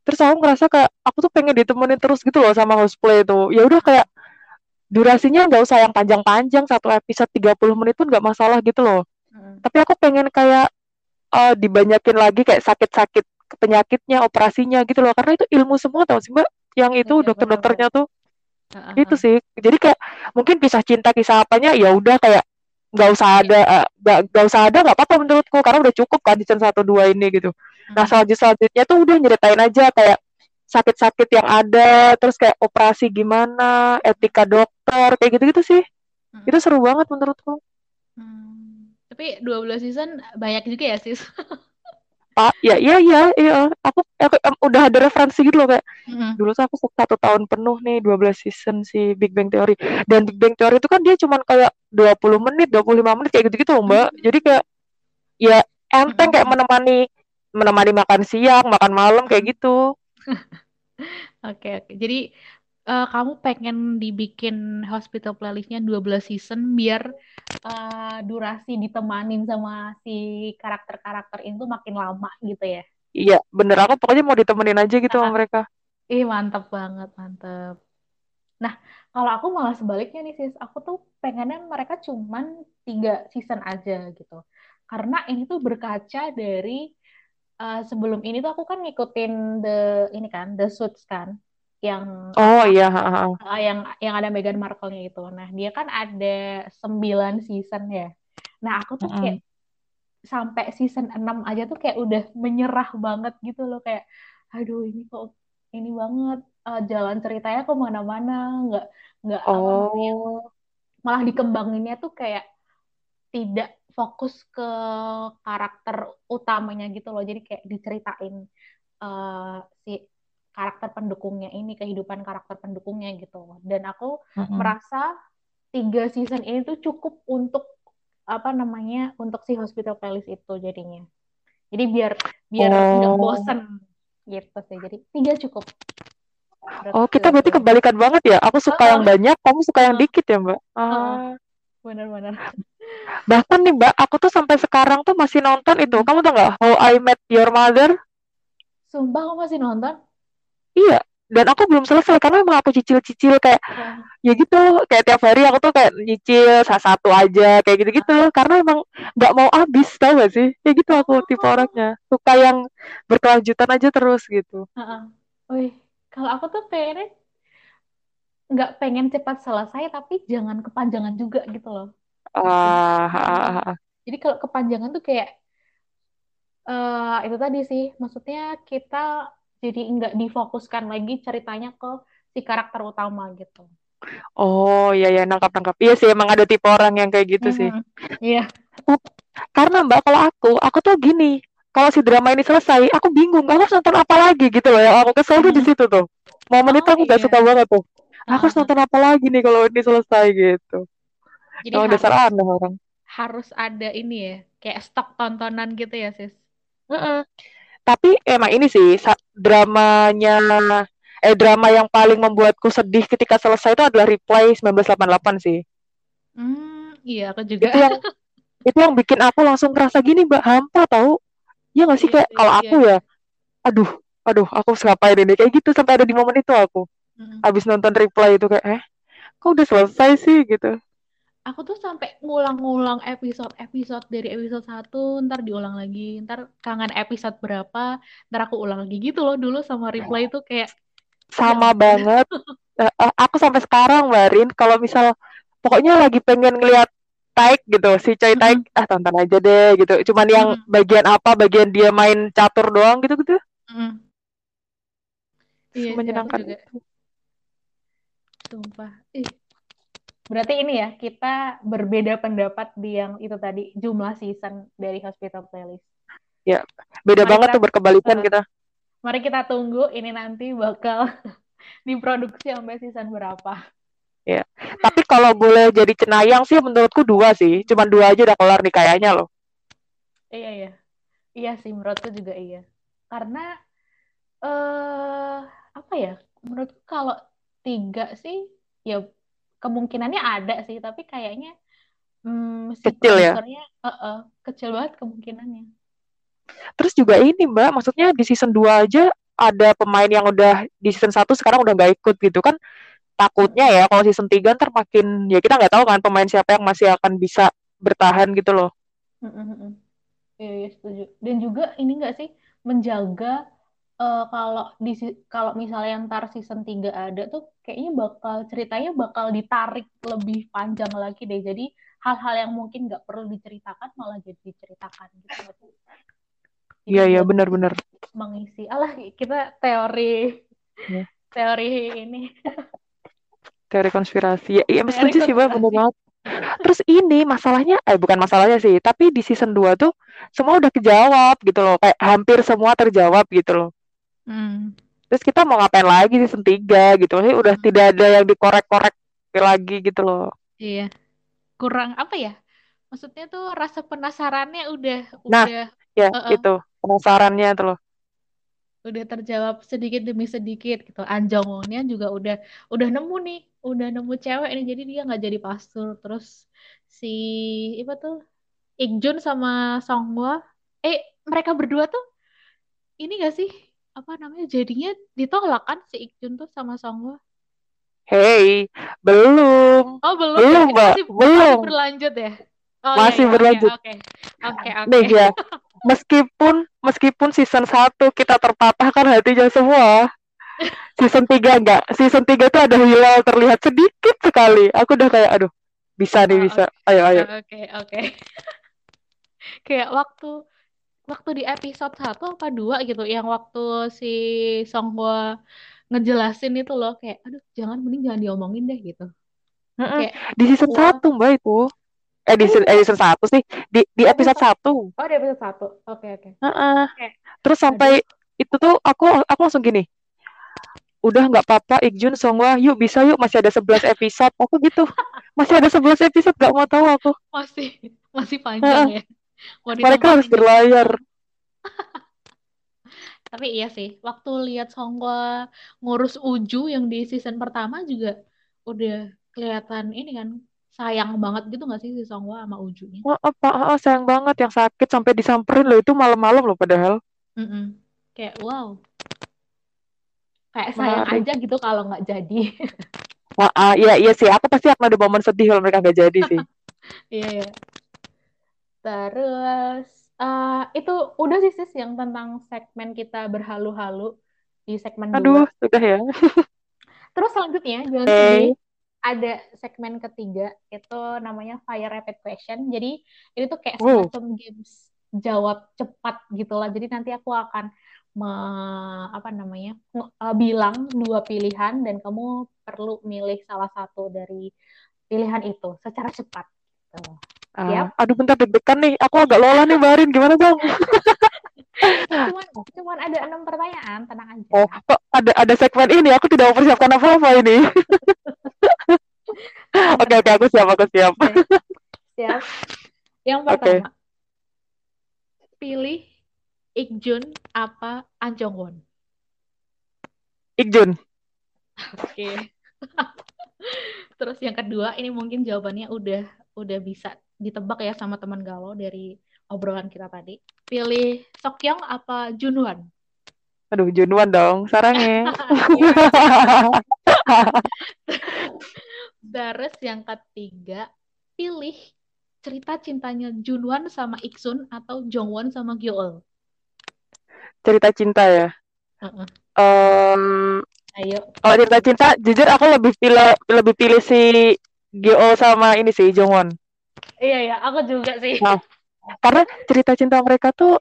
Terus aku ngerasa kayak aku tuh pengen ditemenin terus gitu loh sama Houseplay itu. Ya udah kayak durasinya enggak usah yang panjang-panjang, satu episode 30 menit pun enggak masalah gitu loh. Tapi aku pengen kayak dibanyakin lagi kayak sakit-sakit penyakitnya, operasinya gitu loh, karena itu ilmu semua tau sih mbak, yang itu ya, dokter-dokternya bener. Tuh itu sih, jadi kayak mungkin kisah cinta, kisah apanya ya udah kayak nggak usah ada nggak apa-apa menurutku, karena udah cukup kan season 1-2 ini gitu. Nah selanjutnya tuh udah nyeritain aja kayak sakit-sakit yang ada, terus kayak operasi gimana, etika dokter, kayak gitu-gitu sih. Itu seru banget menurutku. Tapi 12 season banyak juga ya sis. Pak, iya. Aku udah ada referensi gitu loh kayak. Dulu tuh aku 1 tahun penuh nih 12 season si Big Bang Theory. Dan Big Bang Theory itu kan dia cuman kayak 20 menit, 25 menit kayak gitu-gitu loh, Mbak. Jadi kayak ya enteng kayak menemani makan siang, makan malam kayak gitu. Oke. Jadi kamu pengen dibikin Hospital Playlist-nya 12 season biar durasi ditemanin sama si karakter-karakter itu makin lama gitu ya? Iya, bener. Aku pokoknya mau ditemenin aja gitu sama mereka. Ih, mantep banget, mantep. Nah, kalau aku malah sebaliknya nih sis, aku tuh pengennya mereka cuman 3 season aja gitu. Karena ini tuh berkaca dari sebelum ini tuh aku kan ngikutin The Suits kan. Yang yang ada Meghan Markle-nya itu. Nah, dia kan ada 9 season ya. Nah, aku tuh kayak sampai season 6 aja tuh kayak udah menyerah banget gitu loh, kayak aduh ini kok ini banget jalan ceritanya kok mana-mana, enggak malah dikembanginnya tuh kayak tidak fokus ke karakter utamanya gitu loh. Jadi kayak diceritain si karakter pendukungnya ini, kehidupan karakter pendukungnya gitu. Dan aku merasa 3 season ini tuh cukup untuk untuk si Hospital Playlist itu jadinya. Jadi biar nggak bosen gitu sih. Jadi 3 cukup. Kita berarti kebalikan banget ya. Aku suka yang banyak, kamu suka yang dikit ya mbak. Benar-benar. Bahkan nih mbak, aku tuh sampai sekarang tuh masih nonton itu. Kamu tau nggak How I Met Your Mother? Sumpah aku masih nonton. Iya, dan aku belum selesai karena emang aku cicil-cicil kayak ya gitu, kayak tiap hari aku tuh kayak nyicil satu aja kayak gitu-gitu karena emang nggak mau habis, tau gak sih? Kayak gitu aku tipe orangnya, suka yang berkelanjutan aja terus gitu. Kalau aku tuh pengen nggak pengen cepat selesai tapi jangan kepanjangan juga gitu loh. Jadi kalau kepanjangan tuh kayak itu tadi sih, maksudnya kita jadi nggak difokuskan lagi ceritanya ke si karakter utama gitu. Oh iya nangkap. Iya sih emang ada tipe orang yang kayak gitu sih. Iya. Karena mbak kalau aku tuh gini, kalau si drama ini selesai, aku bingung, aku harus nonton apa lagi gitu loh. Yang aku kesel tuh di situ tuh. Momen itu aku nggak suka banget tuh. Aku harus nonton apa lagi nih kalau ini selesai gitu. Jadi oh, dasar aneh orang. Harus ada ini ya, kayak stok tontonan gitu ya, Sis. Mm-mm. Tapi emang ini sih drama yang paling membuatku sedih ketika selesai itu adalah Reply 1988 sih. Iya, aku juga. Itu yang bikin aku langsung ngerasa gini, Mbak, hampa tau. Ya nggak sih, kayak kalau aku ya, aduh, aku ngapain ini kayak gitu sampai ada di momen itu aku. Abis nonton Reply itu kayak kok udah selesai sih gitu. Aku tuh sampai ngulang-ngulang episode dari episode 1, ntar diulang lagi, ntar kangen episode berapa, ntar aku ulang lagi gitu loh dulu sama Reply itu kayak sama banget. Aku sampai sekarang Marin kalau misal pokoknya lagi pengen ngeliat Taik gitu, si Choi Taik tonton aja deh gitu. Cuman yang bagian apa, bagian dia main catur doang gitu. Iya, menyenangkan juga. Sumpah. Berarti ini ya, kita berbeda pendapat di yang itu tadi, jumlah season dari Hospital Playlist. Ya, beda banget tuh berkebalikan kita. Mari kita tunggu ini nanti bakal diproduksi sampai season berapa. Ya, tapi kalau boleh jadi cenayang sih menurutku 2 sih. Cuman 2 aja udah kelar nih kayaknya loh. Iya. Iya sih menurutku juga iya. Karena apa ya? Menurutku kalau 3 sih ya kemungkinannya ada sih, tapi kayaknya kecil ya. Kecil banget kemungkinannya. Terus juga ini, Mbak, maksudnya di season 2 aja ada pemain yang udah di season 1 sekarang udah enggak ikut gitu kan. Takutnya ya kalau season 3 ntar makin, ya kita nggak tahu kan pemain siapa yang masih akan bisa bertahan gitu loh. Iya, setuju. Dan juga ini nggak sih menjaga kalau misalnya ntar season 3 ada tuh kayaknya ceritanya bakal ditarik lebih panjang lagi deh. Jadi hal-hal yang mungkin nggak perlu diceritakan malah jadi diceritakan gitu. Iya benar-benar. Mengisi. Alah kita teori teori ini. Teori konspirasi. Ya setuju sih, bener banget. Terus ini masalahnya, bukan masalahnya sih, tapi di season 2 tuh semua udah kejawab gitu loh. Kayak hampir semua terjawab gitu loh. Terus kita mau ngapain lagi season 3 gitu. Maksudnya udah tidak ada yang dikorek-korek lagi gitu loh. Iya. Kurang apa ya? Maksudnya tuh rasa penasarannya itu. Penasarannya tuh loh. Udah terjawab sedikit demi sedikit gitu. Anjongnya juga udah nemu nih, udah nemu cewek nih, jadi dia nggak jadi pastor. Terus si apa tuh Ikjun sama Songhwa, mereka berdua tuh ini nggak sih apa namanya jadinya ditolak kan si Ikjun tuh sama Songhwa. Belum Mbak, belum berlanjut ya. Masih berlanjut. Oke. Nih ya. Meskipun season 1 kita terpatahkan hatinya semua, season 3 enggak. Season 3 tuh ada hilal terlihat sedikit sekali. Aku udah kayak aduh, bisa nih bisa. Okay. Ayo. Oke. Kayak waktu di episode 1 apa 2 gitu yang waktu si Songhwa ngejelasin itu loh kayak aduh mending jangan diomongin deh gitu. Kayak, di season 1 Mbak itu. Edition 1 sih di episode 1. Oh, di episode 1. Oke. Okay. Terus sampai itu tuh aku langsung gini. Udah enggak apa-apa Ikjun Songhwa, yuk masih ada 11 episode. Aku gitu. Masih ada 11 episode enggak mau tahu aku. Masih panjang ya. Mereka harus berlayar. Tapi iya sih, waktu lihat Songhwa ngurus Uju yang di season pertama juga udah kelihatan ini kan. Sayang banget gitu gak sih si Songhwa sama Ujunya? Sayang banget yang sakit sampai disamperin loh, itu malam-malam loh padahal. Kayak wow. Kayak sayang aja gitu kalau gak jadi. Iya sih, aku pasti akan ada momen sedih kalau mereka gak jadi sih. Iya. Terus, itu udah sih sis yang tentang segmen kita berhalu-halu di segmen 2. Aduh, sudah ya. Terus selanjutnya, jangan sedih. Ada segmen ketiga, itu namanya Fire Rapid Question. Jadi ini tuh kayak semacam games jawab cepat gitulah. Jadi nanti aku akan bilang 2 pilihan dan kamu perlu milih salah satu dari pilihan itu secara cepat. Gitu. Siap? Aduh bentar deg-degan nih, aku agak lola nih Barin, gimana dong? Cuman ada 6 pertanyaan, tenang aja. Oh, ada segmen ini, aku tidak mempersiapkan apa-apa ini. Oke, aku siap. Siap. Yang pertama, pilih Ikjun apa An Junhwan? Ikjun. Oke. Terus yang kedua, ini mungkin jawabannya udah bisa ditebak ya sama teman galau dari obrolan kita tadi. Pilih Sokyong apa Junhwan? Aduh, Junhwan dong, sarangnya. Terus yang ketiga, pilih cerita cintanya Junhwan sama Ikjun atau Junhwan sama Gyeol? Cerita cinta ya. Ayo. Kalau cerita cinta, jujur aku lebih pilih si Gyeol sama ini sih Junhwan. Iya, aku juga sih. Nah, karena cerita cinta mereka tuh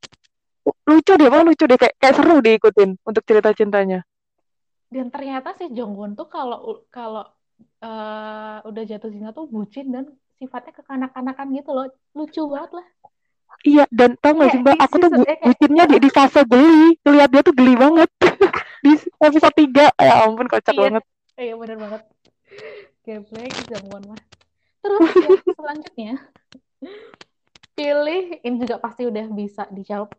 lucu deh, kayak seru diikutin untuk cerita cintanya. Dan ternyata si Junhwan tuh kalau udah jatuh cinta tuh bucin dan sifatnya kekanak-kanakan gitu loh, lucu banget lah. Iya, dan tau gak sih Mbak, aku tuh bucinnya di fase geli, lihat dia tuh geli banget. Di episode 3, ya ampun kocak banget. Iya benar banget. Gameplay jamuan mah. Terus yang selanjutnya, pilih, ini juga pasti udah bisa dijawab,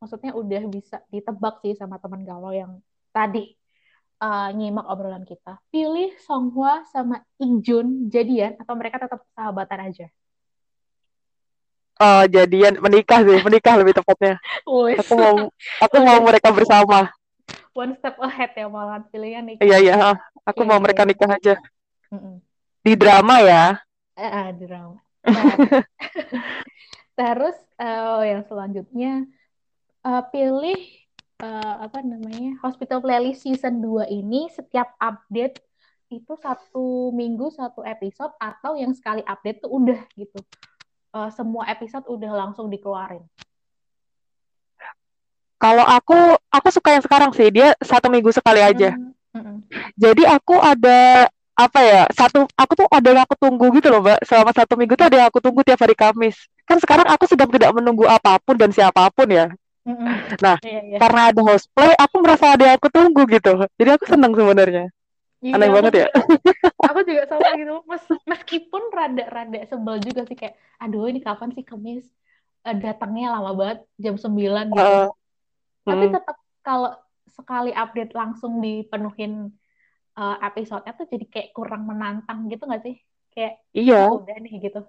maksudnya udah bisa ditebak sih sama teman galau yang tadi nyimak obrolan kita. Pilih Songhwa sama Ikjun jadian atau mereka tetap sahabatan aja? Jadian, menikah lebih tepatnya. Aku mau mereka bersama. One step ahead ya, malah pilihan nikah. Iya, aku mau mereka nikah aja. Di drama ya. Di drama. Nah. Terus yang selanjutnya pilih Hospital Playlist season 2 ini setiap update itu 1 minggu 1 episode atau yang sekali update tuh udah gitu. Semua episode udah langsung dikeluarin. Kalau aku suka yang sekarang sih, dia 1 minggu sekali aja. Jadi aku ada aku tunggu gitu loh Mbak, selama 1 minggu tuh ada yang aku tunggu tiap hari Kamis. Kan sekarang aku sedang tidak menunggu apapun dan siapapun ya. Nah, karena ada houseplay, aku merasa ada yang aku tunggu gitu. Jadi aku senang sebenarnya. Aneh banget ya. Aku juga sama gitu, meskipun rada-rada sebel juga sih kayak, aduh ini kapan sih Kamis datangnya lama banget jam 9 gitu. Tapi tetap kalau sekali update langsung dipenuhin episode-nya tuh jadi kayak kurang menantang gitu nggak sih? Kayak iya. Udah nih gitu.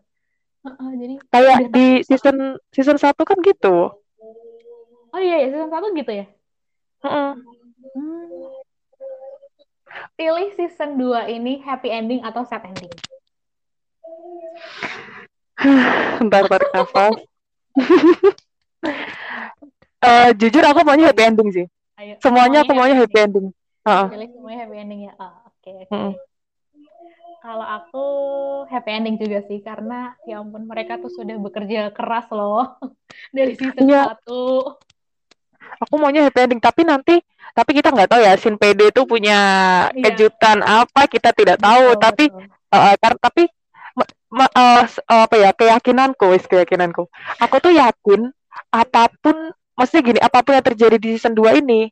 Jadi kayak di season 1 kan gitu. Oh iya, season 1 gitu ya? Pilih season 2 ini happy ending atau sad ending? Tarik nafas. Jujur aku maunya happy ending sih. Ayo, semuanya aku maunya happy ending. Pilih semuanya happy ending ya. Oke. Kalau aku happy ending juga sih, karena ya ampun mereka tuh sudah bekerja keras loh dari season 1. Aku maunya happy ending, tapi kita nggak tahu ya, Shinpede itu punya kejutan apa kita tidak tahu. Betul, tapi keyakinanku. Aku tuh yakin apapun yang terjadi di season 2 ini,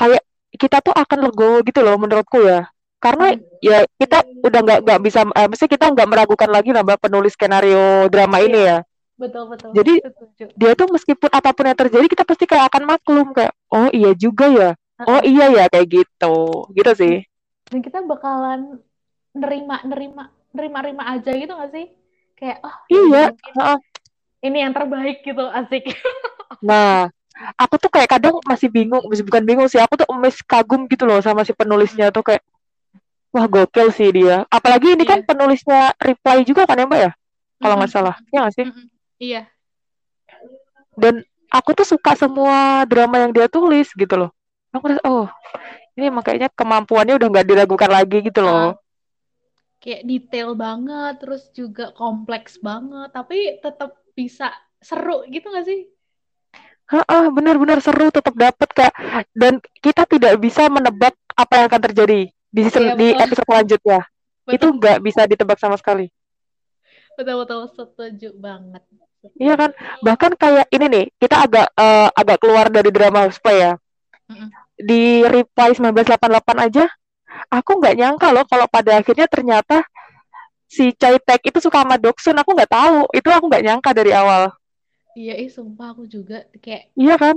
kayak kita tuh akan legowo gitu loh menurutku ya. Karena ya kita udah nggak bisa, kita nggak meragukan lagi nambah penulis skenario drama ini ya. Betul. Jadi betul. Dia tuh meskipun apapun yang terjadi kita pasti kayak akan maklum kayak, oh iya juga ya, oh iya ya kayak gitu sih. Dan kita bakalan nerima aja gitu nggak sih? Kayak ini yang terbaik gitu asik. Nah, aku tuh kayak kadang masih bingung, bukan bingung sih, aku tuh kagum gitu loh sama si penulisnya tuh kayak, wah gokil sih dia. Apalagi ini kan penulisnya Reply juga kan ya Mbak ya, kalau nggak salah, ya nggak sih? Iya. Dan aku tuh suka semua drama yang dia tulis gitu loh. Aku rasa, oh ini makanya kemampuannya udah nggak diragukan lagi gitu loh. Kayak detail banget, terus juga kompleks banget, tapi tetap bisa seru gitu nggak sih? Benar-benar seru, tetap dapat Kak. Dan kita tidak bisa menebak apa yang akan terjadi di episode selanjutnya. Betul. Itu nggak bisa ditebak sama sekali. Betul, setuju banget. Iya kan, bahkan kayak ini nih, kita agak keluar dari drama houseplay ya. Di Reply 1988 aja, aku nggak nyangka loh kalau pada akhirnya ternyata si Chaitek itu suka sama Doksun, aku nggak tahu. Itu aku nggak nyangka dari awal. Iya, sumpah aku juga kayak. Iya kan?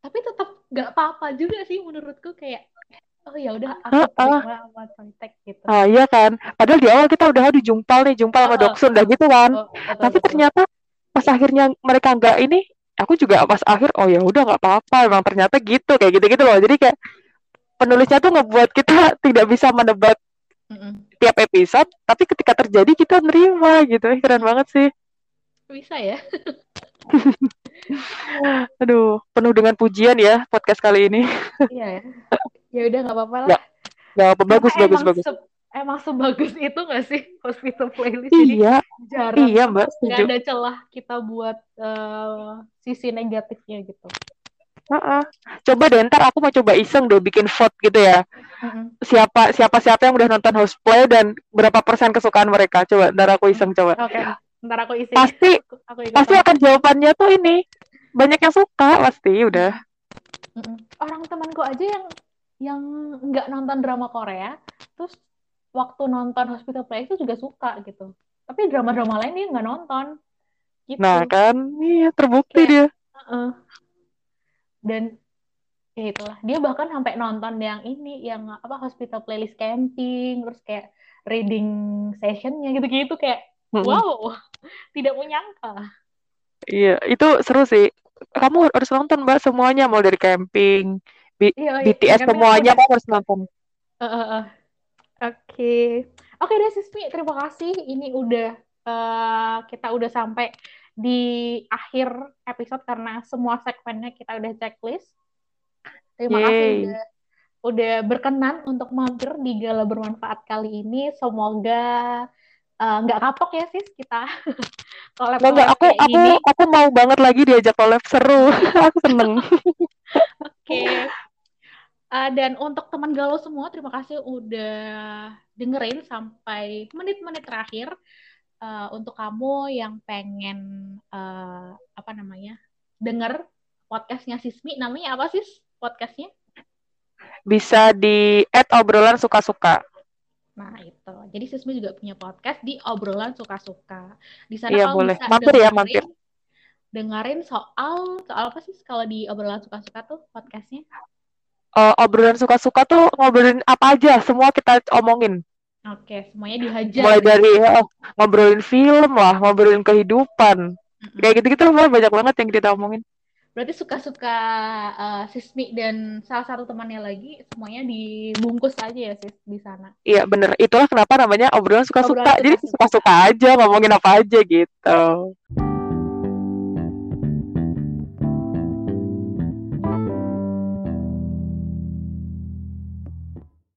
Tapi tetap nggak apa-apa juga sih menurutku, kayak oh ya udah aku sama Chaitek gitu. Ah iya kan. Padahal di awal kita udah dijumpal nih, jumpal sama Doksun udah gitu kan. Tapi ternyata pas akhirnya mereka nggak ini, aku juga pas akhir oh ya udah nggak apa-apa. Emang ternyata gitu, kayak gitu-gitu loh. Jadi kayak penulisnya tuh ngebuat kita tidak bisa menebak tiap episode, tapi ketika terjadi kita nerima gitu. Keren banget sih. Bisa ya. Aduh, penuh dengan pujian ya podcast kali ini. Iya. Ya udah nggak apa-apa lah. Nggak apa, bagus. Emang sebagus itu nggak sih Hospital Playlist? Iya. Jadi jarang. Iya mbak. Nggak ada celah kita buat sisi negatifnya gitu. Coba deh ntar aku mau coba iseng deh bikin vote gitu ya. Siapa yang udah nonton Houseplay dan berapa persen kesukaan mereka. Coba ntar aku iseng coba. Oke. Ntar aku iseng. Pasti akan jawabannya tuh ini banyak yang suka pasti udah. Orang temanku aja yang nggak nonton drama Korea, terus waktu nonton Hospital Playlist itu juga suka gitu. Tapi drama-drama lain dia nggak nonton. Gitu. Nah kan, iya terbukti kayak, dia. Dan ya itulah, dia bahkan sampai nonton yang ini, yang apa Hospital Playlist camping, terus kayak reading sessionnya gitu-gitu kayak wow, tidak menyangka. Iya, itu seru sih. Kamu harus nonton mbak semuanya, mau dari camping, BTS camping semuanya kamu harus nonton. Oke deh Sismi, terima kasih. Ini udah kita udah sampai di akhir episode karena semua segmennya kita udah checklist. Terima kasih udah berkenan untuk mampir di Gala Bermanfaat kali ini. Semoga nggak kapok ya sis kita. Aku mau banget lagi diajak collab, seru. Aku seneng. Oke. Dan untuk teman galau semua, terima kasih udah dengerin sampai menit-menit terakhir. Untuk kamu yang pengen denger podcastnya Sismi, namanya apa sis podcastnya? Bisa di @obrolan suka-suka. Nah itu, jadi Sismi juga punya podcast di Obrolan Suka-Suka. Di sana ya, kamu boleh. Bisa mampir. Dengerin soal apa sih kalau di Obrolan Suka-Suka tuh podcastnya? Obrolan Suka-Suka tuh ngobrolin apa aja, semua kita omongin. Oke, semuanya dihajar. Mulai dari ngobrolin film lah, ngobrolin kehidupan. Kayak gitu-gitu lah, banyak banget yang kita omongin. Berarti suka-suka Sismi dan salah satu temannya lagi, semuanya dibungkus aja ya sis di sana. Iya bener, itulah kenapa namanya obrolan suka-suka. Jadi suka-suka aja, ngomongin apa aja gitu.